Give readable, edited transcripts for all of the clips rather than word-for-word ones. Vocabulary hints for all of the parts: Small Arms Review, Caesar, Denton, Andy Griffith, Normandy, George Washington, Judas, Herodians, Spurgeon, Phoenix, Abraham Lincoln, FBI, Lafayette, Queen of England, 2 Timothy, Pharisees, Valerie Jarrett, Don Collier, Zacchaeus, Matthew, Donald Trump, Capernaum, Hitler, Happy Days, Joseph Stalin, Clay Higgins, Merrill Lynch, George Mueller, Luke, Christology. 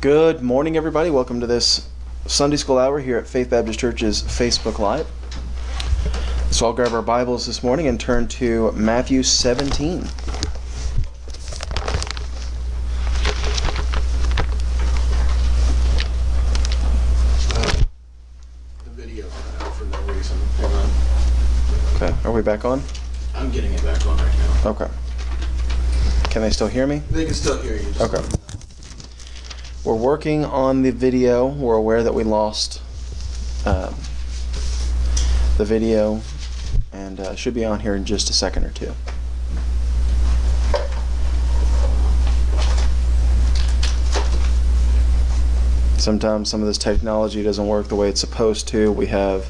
Good morning, everybody. Welcome to this Sunday School Hour here at Faith Baptist Church's Facebook Live. So I'll grab our Bibles this morning and turn to Matthew 17. Are we back on? I'm getting it back on right now. Okay. Can they still hear me? They can still hear you. Okay. We're working on the video. We're aware that we lost the video, and it should be on here in just a second or two. Sometimes some of this technology doesn't work the way it's supposed to. We have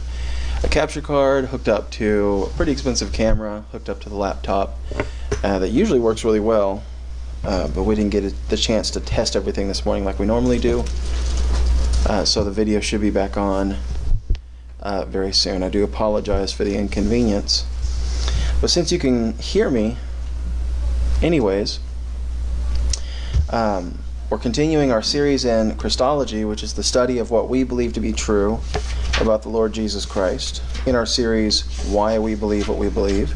a capture card hooked up to a pretty expensive camera, hooked up to the laptop that usually works really well, but we didn't get the chance to test everything this morning like we normally do, so the video should be back on very soon. I do apologize for the inconvenience, but since you can hear me anyways, we're continuing our series in Christology, which is the study of what we believe to be true about the Lord Jesus Christ. In our series, Why We Believe What We Believe,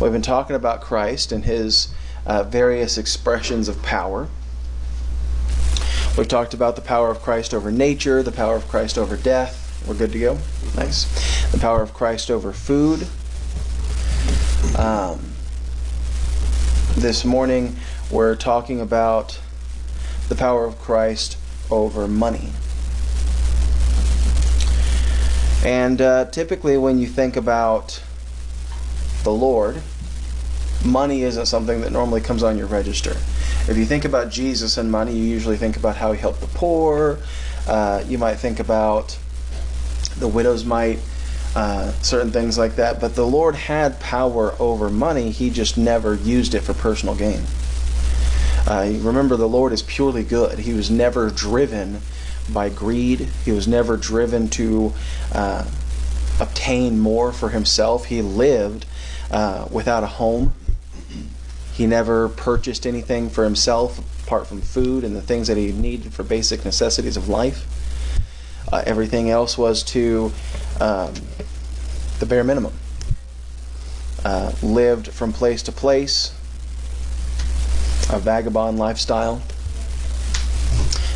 we've been talking about Christ and his various expressions of power. We've talked about the power of Christ over nature, the power of Christ over death. We're good to go? Nice. The power of Christ over food. This morning, we're talking about the power of Christ over money. And typically when you think about the Lord, money isn't something that normally comes on your register. If you think about Jesus and money, you usually think about how he helped the poor. You might think about the widow's mite, certain things like that. But the Lord had power over money. He just never used it for personal gain. Remember, the Lord is purely good. He was never driven by greed. He was never driven to obtain more for himself. He lived without a home. He never purchased anything for himself apart from food and the things that he needed for basic necessities of life. Everything else was to the bare minimum. Lived from place to place. A vagabond lifestyle.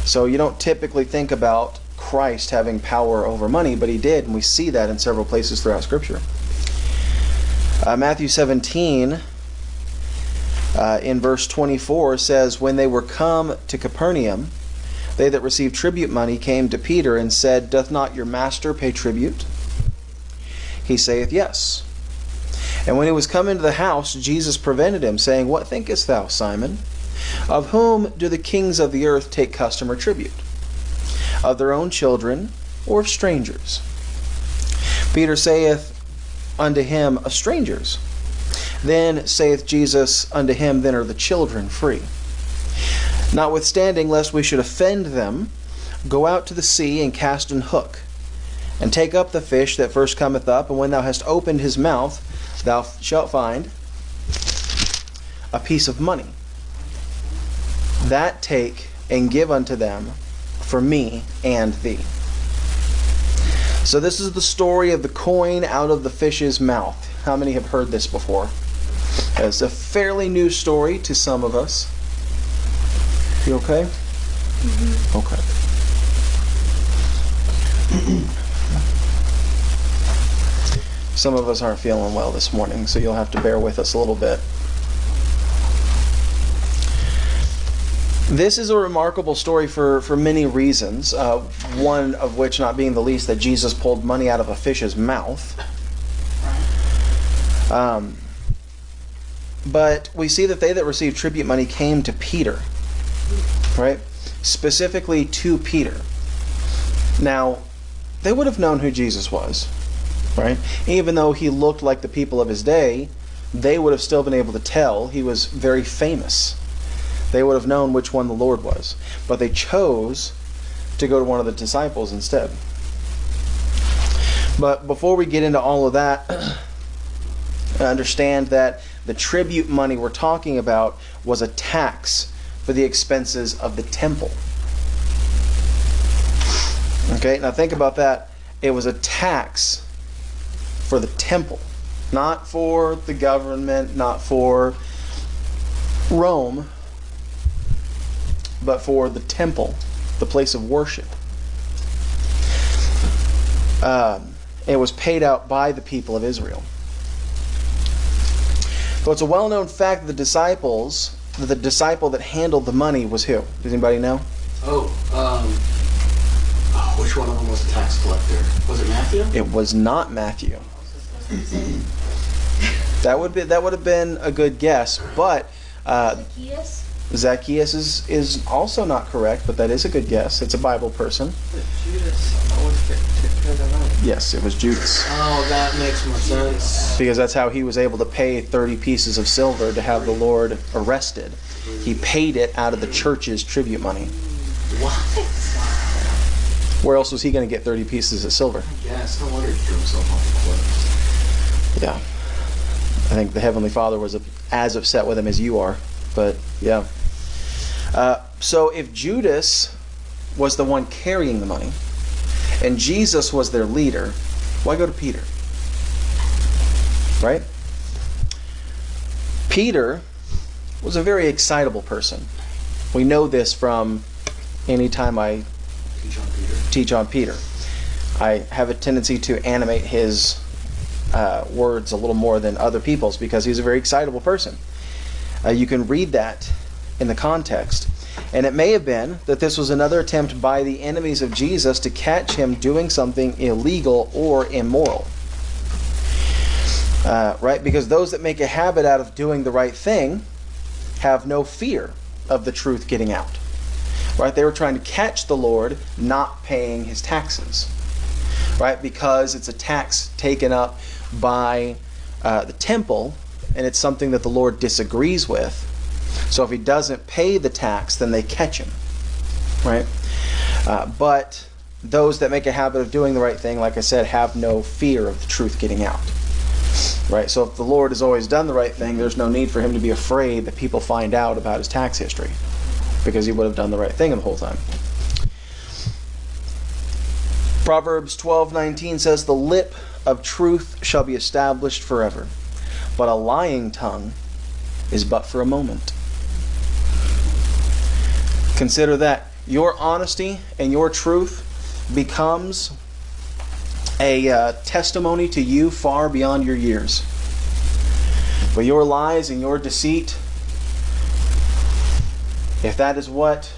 So you don't typically think about Christ having power over money, but he did, and we see that in several places throughout Scripture. Matthew 17, in verse 24, says, "When they were come to Capernaum, they that received tribute money came to Peter and said, Doth not your master pay tribute? He saith, Yes. And when he was come into the house, Jesus prevented him, saying, What thinkest thou, Simon? Of whom do the kings of the earth take custom or tribute? Of their own children, or of strangers? Peter saith unto him, Of strangers. Then saith Jesus unto him, Then are the children free. Notwithstanding, lest we should offend them, go out to the sea and cast an hook, and take up the fish that first cometh up, and when thou hast opened his mouth, thou shalt find a piece of money. That take and give unto them for me and thee." So this is the story of the coin out of the fish's mouth. How many have heard this before? It's a fairly new story to some of us. You okay? Mm-hmm. Okay. Some of us aren't feeling well this morning, so you'll have to bear with us a little bit. This is a remarkable story for many reasons, one of which not being the least that Jesus pulled money out of a fish's mouth. But we see that they that received tribute money came to Peter, right? Specifically to Peter. Now, they would have known who Jesus was. Right? Even though he looked like the people of his day, they would have still been able to tell he was very famous. They would have known which one the Lord was. But they chose to go to one of the disciples instead. But before we get into all of that, understand that the tribute money we're talking about was a tax for the expenses of the temple. Okay, now think about that. It was a tax for the temple, not for the government, not for Rome, but for the temple, the place of worship. It was paid out by the people of Israel. So it's a well-known fact that the disciple that handled the money was who? Does anybody know? Which one of them was the tax collector? Was it Matthew? It was not Matthew. That would have been a good guess, but Zacchaeus is also not correct, but that is a good guess. It's a Bible person. But Judas always took care of the money. Yes, it was Judas. Oh, that makes more sense. Because that's how he was able to pay 30 pieces of silver to have the Lord arrested. He paid it out of the church's tribute money. What? Where else was he going to get 30 pieces of silver? Yes, no wonder he threw himself off the cliff. Yeah. I think the Heavenly Father was as upset with him as you are. But, yeah. So if Judas was the one carrying the money, and Jesus was their leader, why go to Peter? Right? Peter was a very excitable person. We know this from any time I teach on Peter. I have a tendency to animate his words a little more than other people's because he's a very excitable person. You can read that in the context. And it may have been that this was another attempt by the enemies of Jesus to catch him doing something illegal or immoral. Right? Because those that make a habit out of doing the right thing have no fear of the truth getting out. Right? They were trying to catch the Lord not paying his taxes. Right? Because it's a tax taken up by the temple, and it's something that the Lord disagrees with. So if he doesn't pay the tax, then they catch him. Right? But those that make a habit of doing the right thing, like I said, have no fear of the truth getting out. Right? So if the Lord has always done the right thing, there's no need for him to be afraid that people find out about his tax history, because he would have done the right thing the whole time. Proverbs 12:19 says, "The lip of truth shall be established forever, but a lying tongue is but for a moment." Consider that. Your honesty and your truth becomes a testimony to you far beyond your years. But your lies and your deceit, if that is what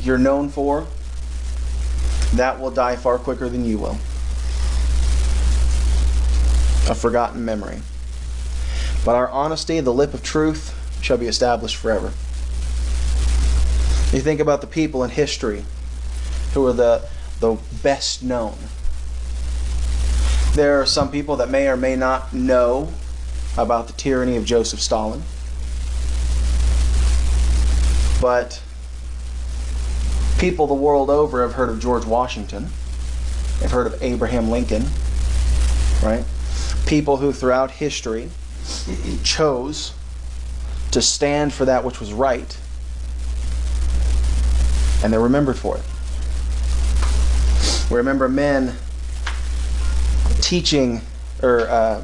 you're known for, that will die far quicker than you will. A forgotten memory. But our honesty, the lip of truth, shall be established forever. You think about the people in history who are the best known. There are some people that may or may not know about the tyranny of Joseph Stalin. But people the world over have heard of George Washington. They've heard of Abraham Lincoln. Right? People who throughout history chose to stand for that which was right, and they're remembered for it. We remember men teaching or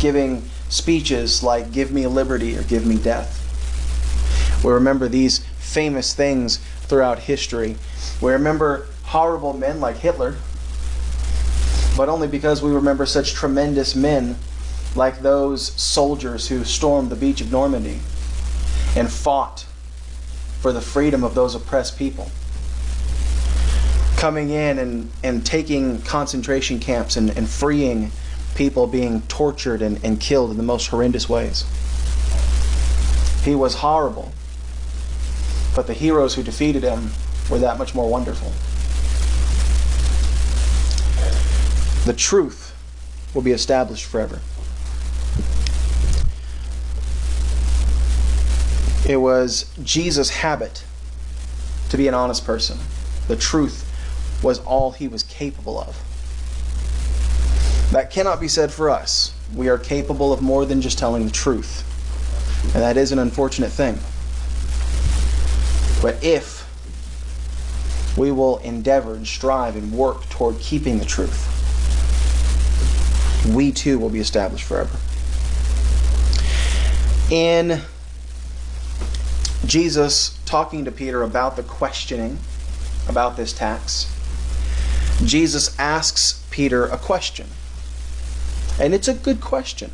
giving speeches like "Give me liberty" or "Give me death." We remember these famous things throughout history. We remember horrible men like Hitler, but only because we remember such tremendous men like those soldiers who stormed the beach of Normandy and fought for the freedom of those oppressed people. Coming in and taking concentration camps and freeing people being tortured and killed in the most horrendous ways. He was horrible, but the heroes who defeated him were that much more wonderful. The truth will be established forever. It was Jesus' habit to be an honest person. The truth was all he was capable of. That cannot be said for us. We are capable of more than just telling the truth. And that is an unfortunate thing. But if we will endeavor and strive and work toward keeping the truth, we too will be established forever. In Jesus talking to Peter about the questioning about this tax, Jesus asks Peter a question. And it's a good question.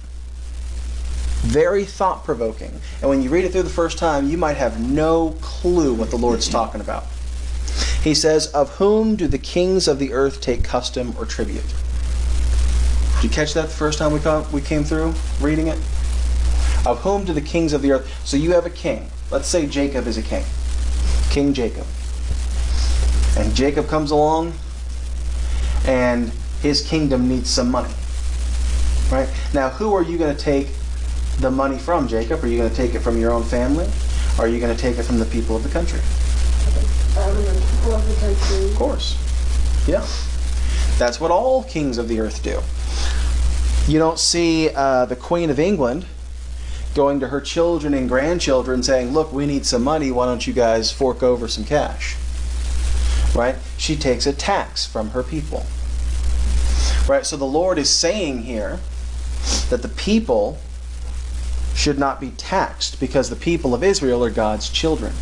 Very thought-provoking. And when you read it through the first time, you might have no clue what the Lord's talking about. He says, "Of whom do the kings of the earth take custom or tribute?" Did you catch that the first time we came through reading it? Of whom do the kings of the earth... So you have a king. Let's say Jacob is a king. King Jacob. And Jacob comes along, and his kingdom needs some money. Right? Now, who are you going to take the money from, Jacob? Are you going to take it from your own family? Or are you going to take it from the people of the country? The people of the country. Of course. Yeah. That's what all kings of the earth do. You don't see the Queen of England going to her children and grandchildren saying, "Look, we need some money. Why don't you guys fork over some cash?" Right? She takes a tax from her people. Right? So the Lord is saying here that the people should not be taxed because the people of Israel are God's children.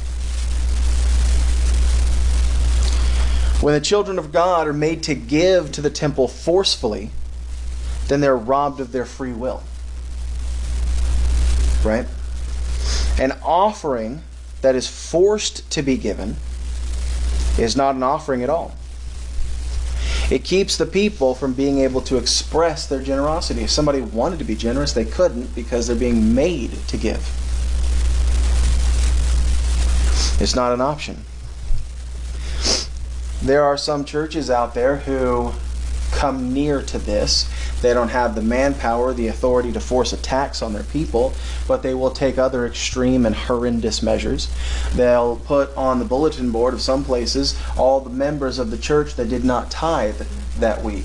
When the children of God are made to give to the temple forcefully, then they're robbed of their free will. Right? An offering that is forced to be given is not an offering at all. It keeps the people from being able to express their generosity. If somebody wanted to be generous, they couldn't because they're being made to give. It's not an option. There are some churches out there who come near to this. They don't have the manpower, the authority to force a tax on their people, but they will take other extreme and horrendous measures. They'll put on the bulletin board of some places all the members of the church that did not tithe that week.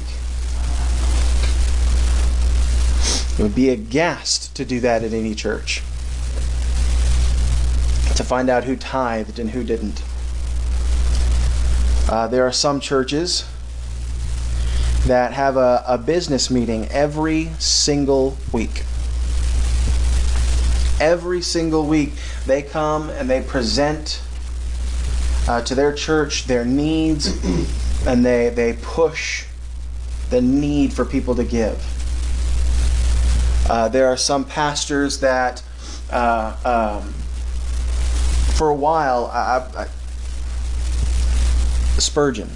It would be aghast to do that at any church, to find out who tithed and who didn't. There are some churches that have a business meeting every single week. Every single week they come and they present to their church their needs, and they push the need for people to give. There are some pastors that for a while, Spurgeon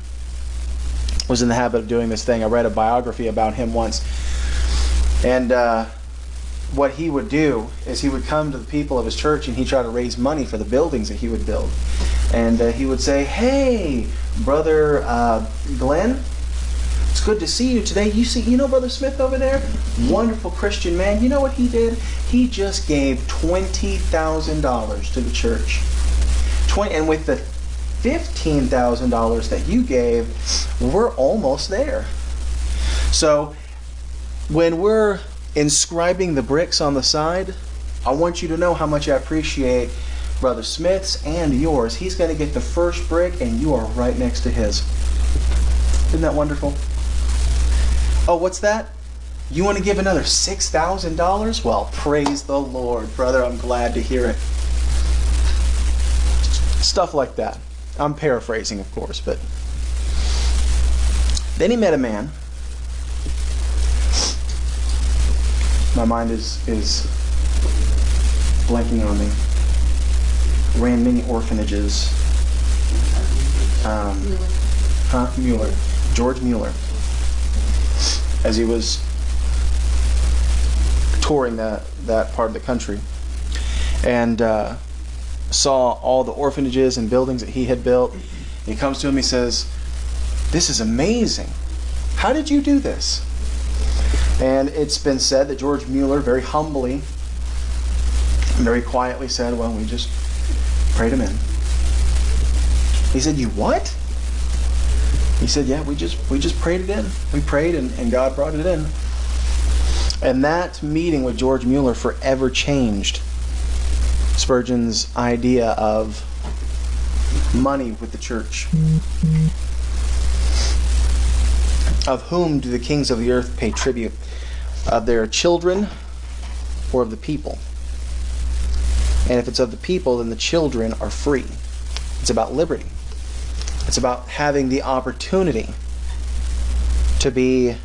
was in the habit of doing this thing. I read a biography about him once. And what he would do is he would come to the people of his church and he'd try to raise money for the buildings that he would build. And he would say, "Hey, Brother Glenn, it's good to see you today. You know Brother Smith over there? Wonderful Christian man. You know what he did? He just gave $20,000 to the church. And with the $15,000 that you gave, we're almost there." So when we're inscribing the bricks on the side, I want you to know how much I appreciate Brother Smith's and yours. He's going to get the first brick and you are right next to his. Isn't that wonderful? Oh, what's that? You want to give another $6,000? Well, praise the Lord, brother. I'm glad to hear it. Stuff like that. I'm paraphrasing, of course, but then he met a man. My mind is blanking on me. Ran many orphanages. Mueller. George Mueller. As he was touring that part of the country, and saw all the orphanages and buildings that he had built. He comes to him, he says, "This is amazing. How did you do this?" And it's been said that George Mueller very humbly and very quietly said, "Well, we just prayed him in." He said, "You what?" He said, "Yeah, we just prayed it in. We prayed and God brought it in." And that meeting with George Mueller forever changed Spurgeon's idea of money with the church. Of whom do the kings of the earth pay tribute? Of their children or of the people? And if it's of the people, then the children are free. It's about liberty. It's about having the opportunity to be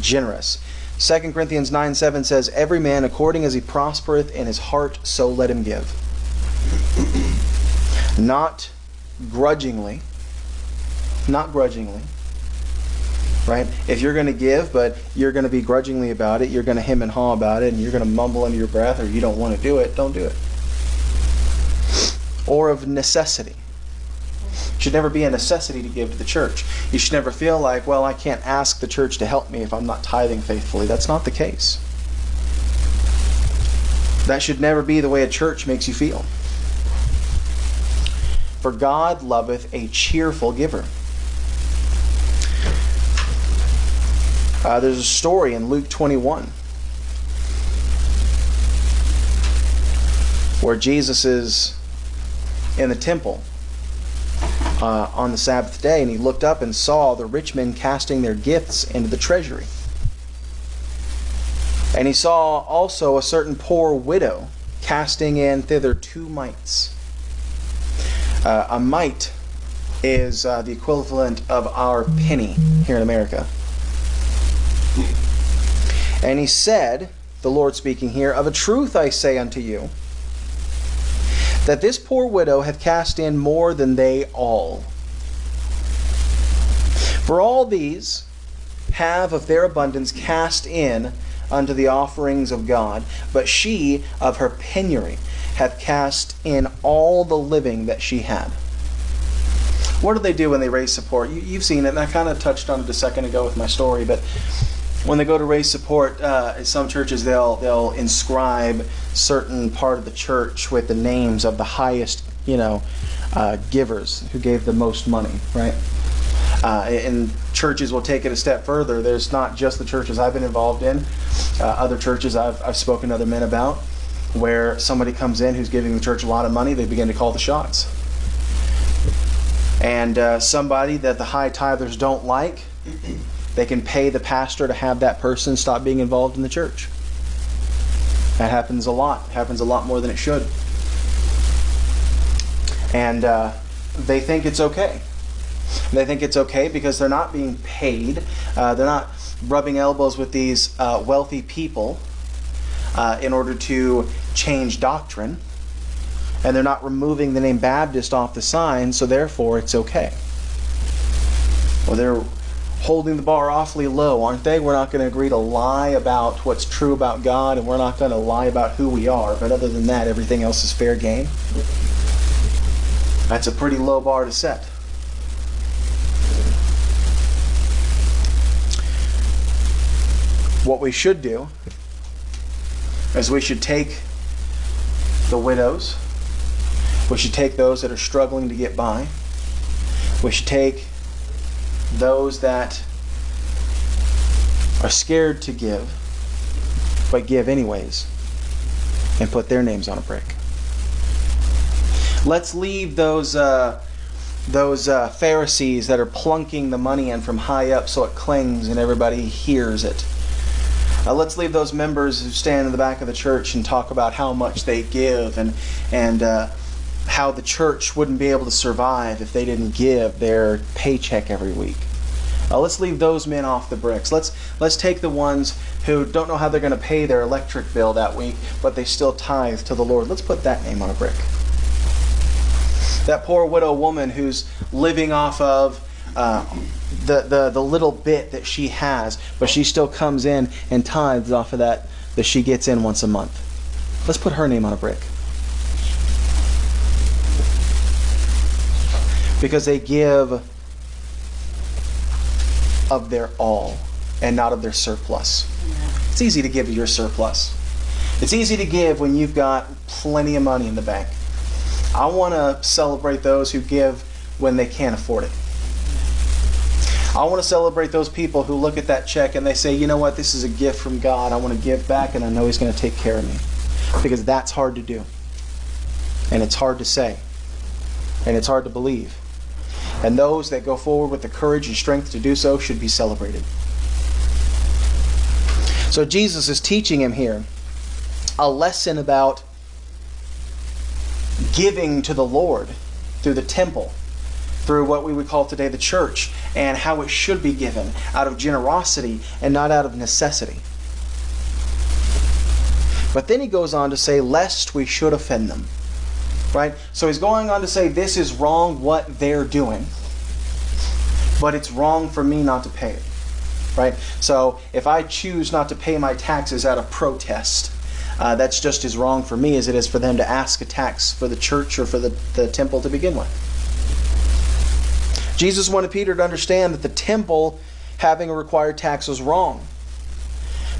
generous. 2 Corinthians 9:7 says, every man according as he prospereth in his heart, so let him give. Not grudgingly. Right? If you're going to give, but you're going to be grudgingly about it, you're going to hem and haw about it, and you're going to mumble under your breath, or you don't want to do it, don't do it. Or of necessity. It should never be a necessity to give to the church. You should never feel like, well, I can't ask the church to help me if I'm not tithing faithfully. That's not the case. That should never be the way a church makes you feel. For God loveth a cheerful giver. There's a story in Luke 21 where Jesus is in the temple on the Sabbath day, and he looked up and saw the rich men casting their gifts into the treasury. And he saw also a certain poor widow casting in thither 2 mites. A mite is the equivalent of our penny here in America. And he said, the Lord speaking here, of a truth I say unto you, that this poor widow hath cast in more than they all. For all these have of their abundance cast in unto the offerings of God, but she of her penury hath cast in all the living that she had. What do they do when they raise support? You've seen it, and I kind of touched on it a second ago with my story, but when they go to raise support, in some churches they'll inscribe certain part of the church with the names of the highest, givers who gave the most money, right? And churches will take it a step further. There's not just the churches I've been involved in. Other churches I've spoken to other men about, where somebody comes in who's giving the church a lot of money, they begin to call the shots. And somebody that the high tithers don't like, they can pay the pastor to have that person stop being involved in the church. That happens a lot. It happens a lot more than it should. And they think it's okay. They think it's okay because they're not being paid. They're not rubbing elbows with these wealthy people in order to change doctrine. And they're not removing the name Baptist off the sign, so therefore it's okay. Well, they're holding the bar awfully low, aren't they? We're not going to agree to lie about what's true about God, and we're not going to lie about who we are. But other than that, everything else is fair game. That's a pretty low bar to set. What we should do is we should take the widows, we should take those that are struggling to get by, we should take those that are scared to give, but give anyways, and put their names on a brick. Let's leave those Pharisees that are plunking the money in from high up so it clings and everybody hears it. Let's leave those members who stand in the back of the church and talk about how much they give and how the church wouldn't be able to survive if they didn't give their paycheck every week. Let's leave those men off the bricks. Let's take the ones who don't know how they're going to pay their electric bill that week, but they still tithe to the Lord. Let's put that name on a brick. That poor widow woman who's living off of the little bit that she has, but she still comes in and tithes off of that she gets in once a month. Let's put her name on a brick. Because they give of their all and not of their surplus. It's easy to give of your surplus. It's easy to give when you've got plenty of money in the bank. I want to celebrate those who give when they can't afford it. I want to celebrate those people who look at that check and they say, you know what, this is a gift from God. I want to give back and I know He's going to take care of me. Because that's hard to do. And it's hard to say. and it's hard to believe. And those that go forward with the courage and strength to do so should be celebrated. So Jesus is teaching him here a lesson about giving to the Lord through the temple, through what we would call today the church, and how it should be given out of generosity and not out of necessity. But then he goes on to say, lest we should offend them. Right? So he's going on to say, this is wrong what they're doing, but it's wrong for me not to pay it. Right? So if I choose not to pay my taxes out of protest, that's just as wrong for me as it is for them to ask a tax for the church or for the temple to begin with. Jesus wanted Peter to understand that the temple having a required tax was wrong,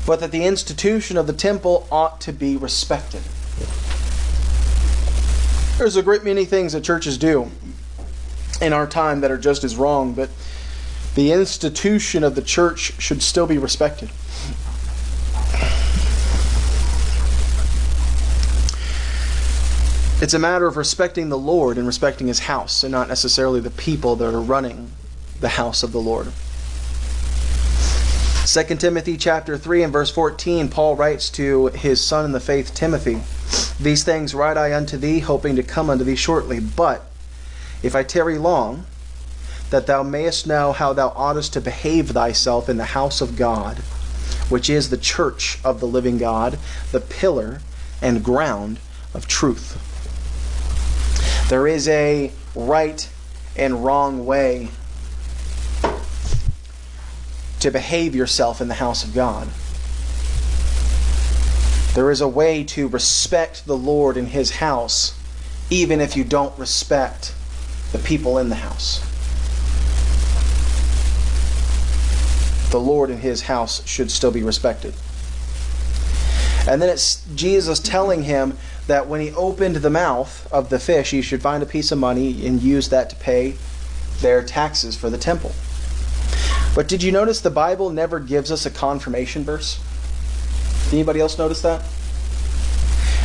but that the institution of the temple ought to be respected. There's a great many things that churches do in our time that are just as wrong, but the institution of the church should still be respected. It's a matter of respecting the Lord and respecting His house, and not necessarily the people that are running the house of the Lord. 2 Timothy chapter 3 and verse 14, Paul writes to his son in the faith, Timothy, "These things write I unto thee, hoping to come unto thee shortly. But if I tarry long, that thou mayest know how thou oughtest to behave thyself in the house of God, which is the church of the living God, the pillar and ground of truth." There is a right and wrong way to behave yourself in the house of God. There is a way to respect the Lord in His house, even if you don't respect the people in the house. The Lord in His house should still be respected. And then it's Jesus telling him that when he opened the mouth of the fish, he should find a piece of money and use that to pay their taxes for the temple. But did you notice the Bible never gives us a confirmation verse? Did anybody else notice that?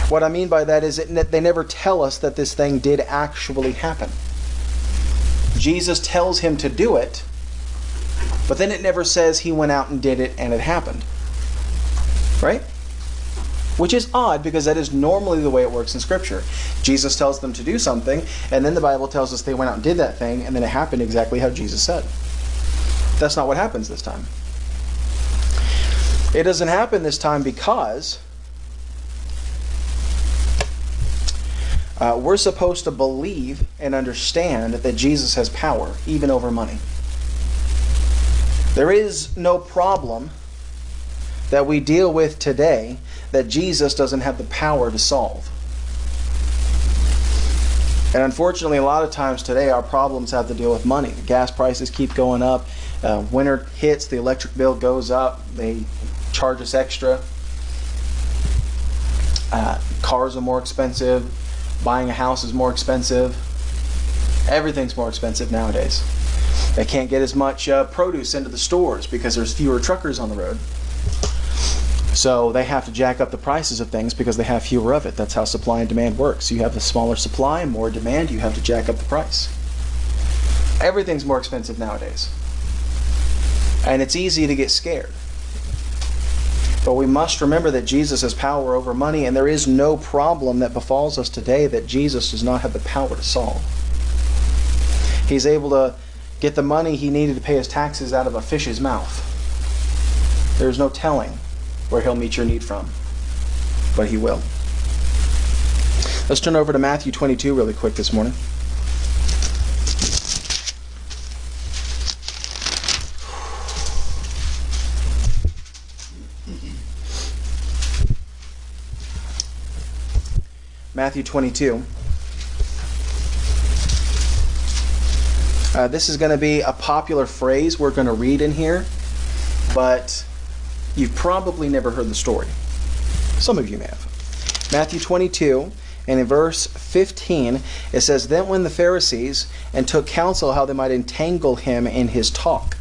What I mean by that is that they never tell us that this thing did actually happen. Jesus tells him to do it, but then it never says he went out and did it and it happened. Right? Which is odd, because that is normally the way it works in Scripture. Jesus tells them to do something, and then the Bible tells us they went out and did that thing, and then it happened exactly how Jesus said. That's not what happens this time. It doesn't happen this time because we're supposed to believe and understand that Jesus has power, even over money. There is no problem that we deal with today that Jesus doesn't have the power to solve. And unfortunately, a lot of times today, our problems have to deal with money. The gas prices keep going up. Winter hits, the electric bill goes up. They charge us extra. Cars are more expensive. Buying a house is more expensive. Everything's more expensive nowadays. They can't get as much produce into the stores because there's fewer truckers on the road. So they have to jack up the prices of things because they have fewer of it. That's how supply and demand works. You have a smaller supply, more demand, you have to jack up the price. Everything's more expensive nowadays. And it's easy to get scared. But we must remember that Jesus has power over money, and there is no problem that befalls us today that Jesus does not have the power to solve. He's able to get the money he needed to pay his taxes out of a fish's mouth. There's no telling where he'll meet your need from, but he will. Let's turn over to Matthew 22 really quick this morning. Matthew 22. This is going to be a popular phrase we're going to read in here, but you've probably never heard the story. Some of you may have. Matthew 22, and in verse 15, it says, "Then went the Pharisees and took counsel how they might entangle him in his talk.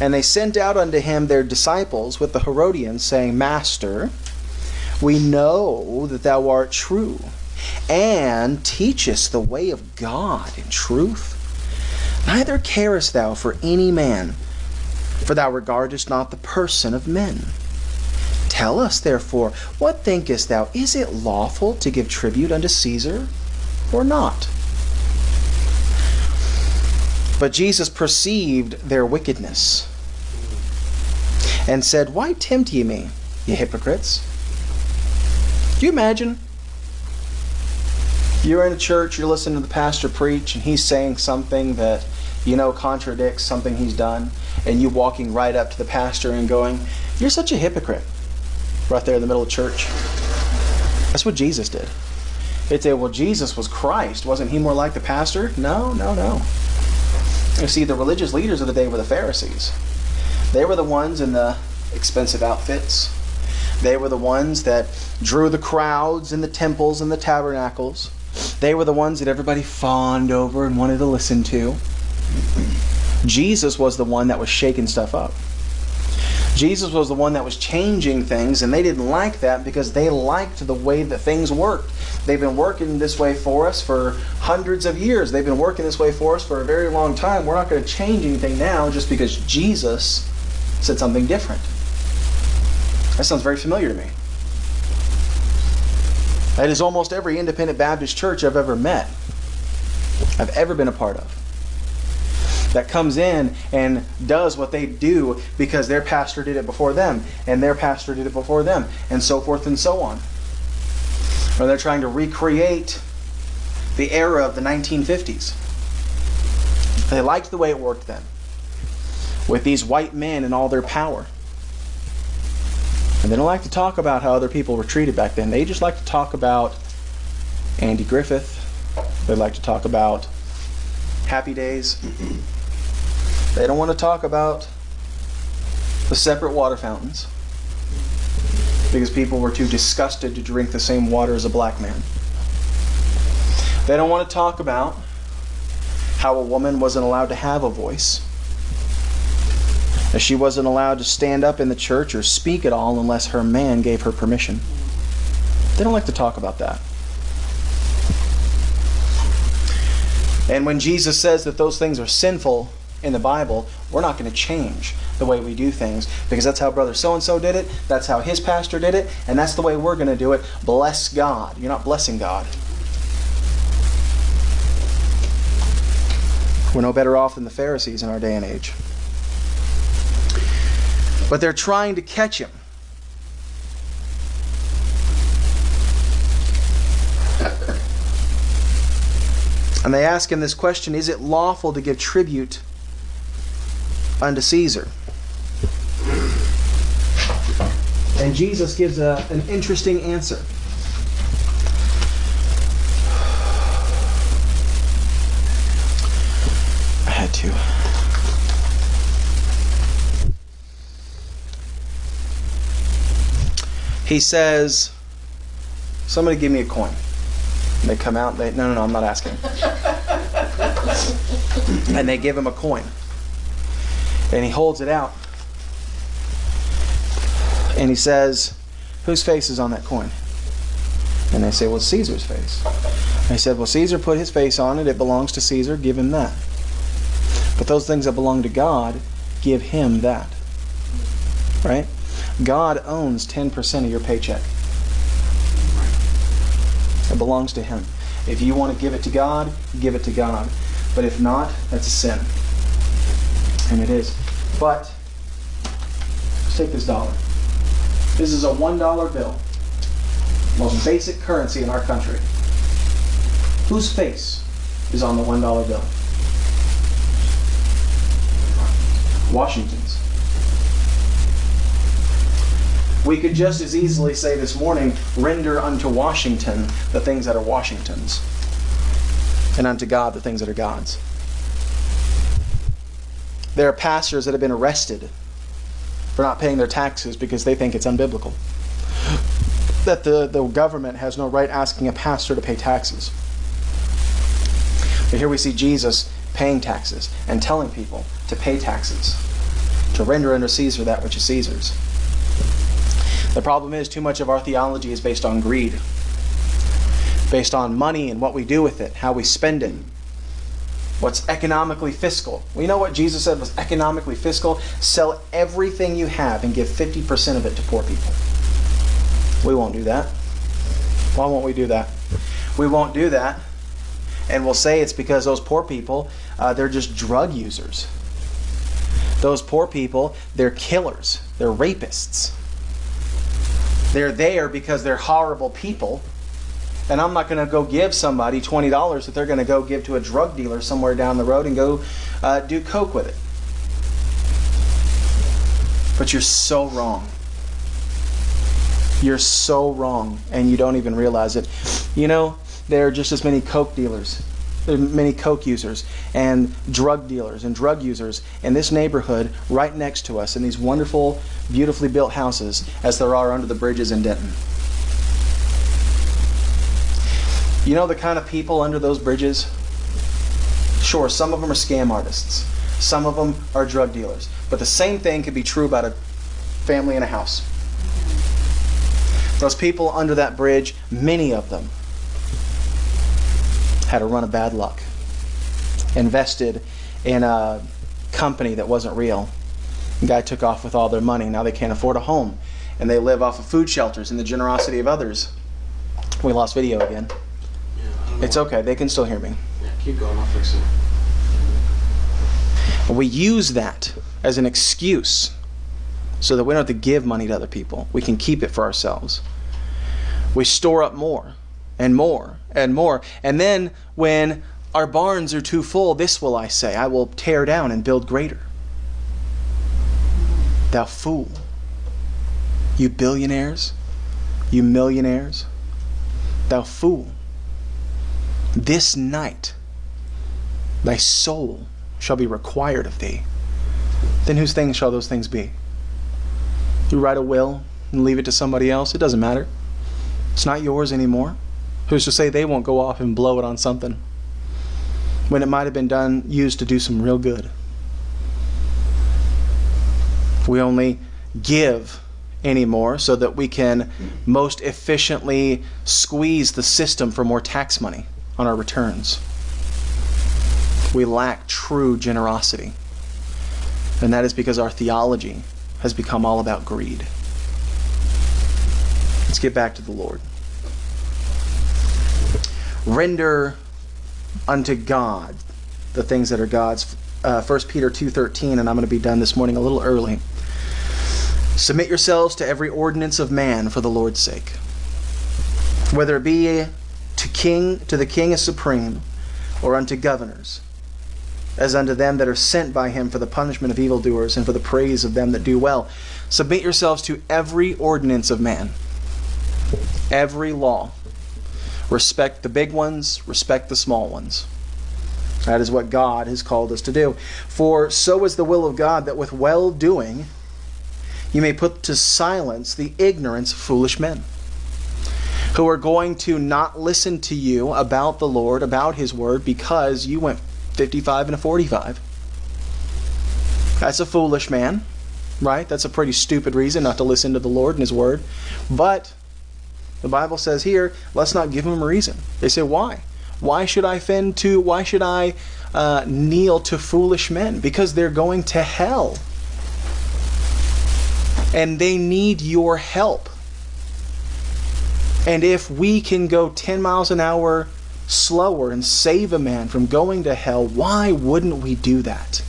And they sent out unto him their disciples with the Herodians, saying, Master, we know that thou art true, and teachest the way of God in truth. Neither carest thou for any man, for thou regardest not the person of men. Tell us, therefore, what thinkest thou? Is it lawful to give tribute unto Caesar, or not? But Jesus perceived their wickedness, and said, Why tempt ye me, ye hypocrites? Do you imagine? You're in a church, you're listening to the pastor preach, and he's saying something that, you know, contradicts something he's done, and you walking right up to the pastor and going, You're such a hypocrite, right there in the middle of church. That's what Jesus did. They'd say, well, Jesus was Christ. Wasn't he more like the pastor? No. You see, the religious leaders of the day were the Pharisees. They were the ones in the expensive outfits. They were the ones that drew the crowds in the temples and the tabernacles. They were the ones that everybody fawned over and wanted to listen to. Jesus was the one that was shaking stuff up. Jesus was the one that was changing things, and they didn't like that because they liked the way that things worked. They've been working this way for us for hundreds of years. They've been working this way for us for a very long time. We're not going to change anything now just because Jesus said something different. That sounds very familiar to me. That is almost every independent Baptist church I've ever met, I've ever been a part of, that comes in and does what they do because their pastor did it before them, and their pastor did it before them, and so forth and so on. Or they're trying to recreate the era of the 1950s. They liked the way it worked then, with these white men and all their power. And they don't like to talk about how other people were treated back then. They just like to talk about Andy Griffith. They like to talk about Happy Days. They don't want to talk about the separate water fountains because people were too disgusted to drink the same water as a black man. They don't want to talk about how a woman wasn't allowed to have a voice. She wasn't allowed to stand up in the church or speak at all unless her man gave her permission. They don't like to talk about that. And when Jesus says that those things are sinful in the Bible, we're not going to change the way we do things because that's how brother so-and-so did it, that's how his pastor did it, and that's the way we're going to do it. Bless God. You're not blessing God. We're no better off than the Pharisees in our day and age. But they're trying to catch him. And they ask him this question, is it lawful to give tribute unto Caesar? And Jesus gives an interesting answer. I had to. He says, somebody give me a coin. And they come out, no, I'm not asking. And they give him a coin. And he holds it out. And he says, whose face is on that coin? And they say, well, it's Caesar's face. And he said, well, Caesar put his face on it. It belongs to Caesar. Give him that. But those things that belong to God, give him that. Right? God owns 10% of your paycheck. It belongs to Him. If you want to give it to God, give it to God. But if not, that's a sin. And it is. But, let's take this dollar. This is a $1 bill. Most basic currency in our country. Whose face is on the $1 bill? Washington's. We could just as easily say this morning, render unto Washington the things that are Washington's, and unto God the things that are God's. There are pastors that have been arrested for not paying their taxes because they think it's unbiblical. That the government has no right asking a pastor to pay taxes. But here we see Jesus paying taxes and telling people to pay taxes, to render unto Caesar that which is Caesar's. The problem is, too much of our theology is based on greed. based on money and what we do with it, how we spend it. What's economically fiscal? We know what Jesus said was economically fiscal. Sell everything you have and give 50% of it to poor people. We won't do that. Why won't we do that? We won't do that. And we'll say it's because those poor people, they're just drug users. Those poor people, they're killers. They're rapists. They're there because they're horrible people. And I'm not going to go give somebody $20 that they're going to go give to a drug dealer somewhere down the road and go do coke with it. But you're so wrong. You're so wrong, and you don't even realize it. You know, there are just as many coke dealers. There are many coke users and drug dealers and drug users in this neighborhood right next to us in these wonderful, beautifully built houses as there are under the bridges in Denton. You know the kind of people under those bridges? Sure, some of them are scam artists. Some of them are drug dealers. But the same thing could be true about a family in a house. Those people under that bridge, many of them had a run of bad luck. Invested in a company that wasn't real. The guy took off with all their money. Now they can't afford a home. And they live off of food shelters and the generosity of others. We lost video again. It's okay. They can still hear me. Yeah, keep going. I'll fix it. We use that as an excuse so that we don't have to give money to other people. We can keep it for ourselves. We store up more and more and more. And then when our barns are too full, this will I say, I will tear down and build greater. Thou fool. You billionaires. You millionaires. Thou fool. This night thy soul shall be required of thee. Then whose things shall those things be? You write a will and leave it to somebody else. It doesn't matter. It's not yours anymore. Who's to say they won't go off and blow it on something when it might have been done, used to do some real good? We only give anymore so that we can most efficiently squeeze the system for more tax money on our returns. We lack true generosity. And that is because our theology has become all about greed. Let's get back to the Lord. Render unto God the things that are God's. 1 Peter 2:13, and I'm going to be done this morning a little early. Submit yourselves to every ordinance of man for the Lord's sake. Whether it be to the king as supreme, or unto governors, as unto them that are sent by him for the punishment of evildoers and for the praise of them that do well. Submit yourselves to every ordinance of man, every law. Respect the big ones, respect the small ones. That is what God has called us to do. For so is the will of God, that with well-doing you may put to silence the ignorance of foolish men, who are going to not listen to you about the Lord, about His Word, because you went 55 and a 45. That's a foolish man, right? That's a pretty stupid reason not to listen to the Lord and His Word. But the Bible says here, let's not give him a reason. They say, why? Why should I kneel to foolish men? Because they're going to hell. And they need your help. And if we can go 10 miles an hour slower and save a man from going to hell, why wouldn't we do that?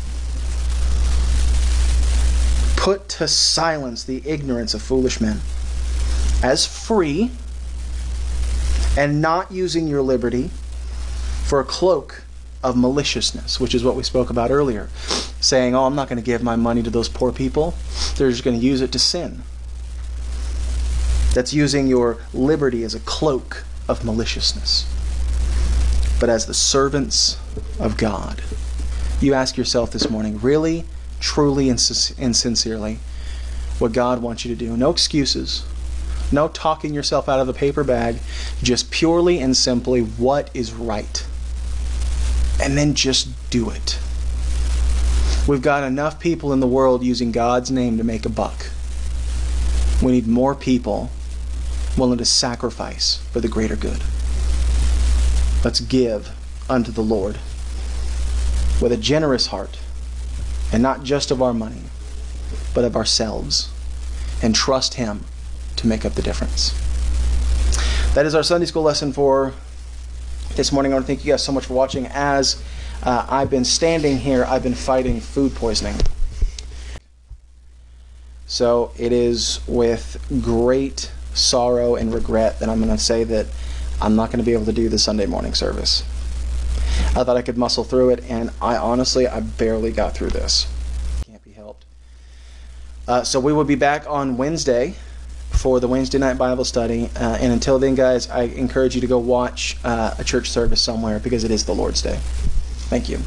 Put to silence the ignorance of foolish men, as free, and not using your liberty for a cloak of maliciousness, which is what we spoke about earlier, saying, oh, I'm not going to give my money to those poor people. They're just going to use it to sin. That's using your liberty as a cloak of maliciousness. But as the servants of God, you ask yourself this morning, really, truly, and sincerely, what God wants you to do. No excuses. No talking yourself out of the paper bag. Just purely and simply what is right. And then just do it. We've got enough people in the world using God's name to make a buck. We need more people willing to sacrifice for the greater good. Let's give unto the Lord with a generous heart, and not just of our money, but of ourselves, and trust Him to make up the difference. That is our Sunday school lesson for this morning. I want to thank you guys so much for watching. As I've been standing here, I've been fighting food poisoning. So it is with great sorrow and regret that I'm going to say that I'm not going to be able to do the Sunday morning service. I thought I could muscle through it, and I barely got through this. Can't be helped. So we will be back on Wednesday for the Wednesday night Bible study. And until then, guys, I encourage you to go watch a church service somewhere, because it is the Lord's Day. Thank you.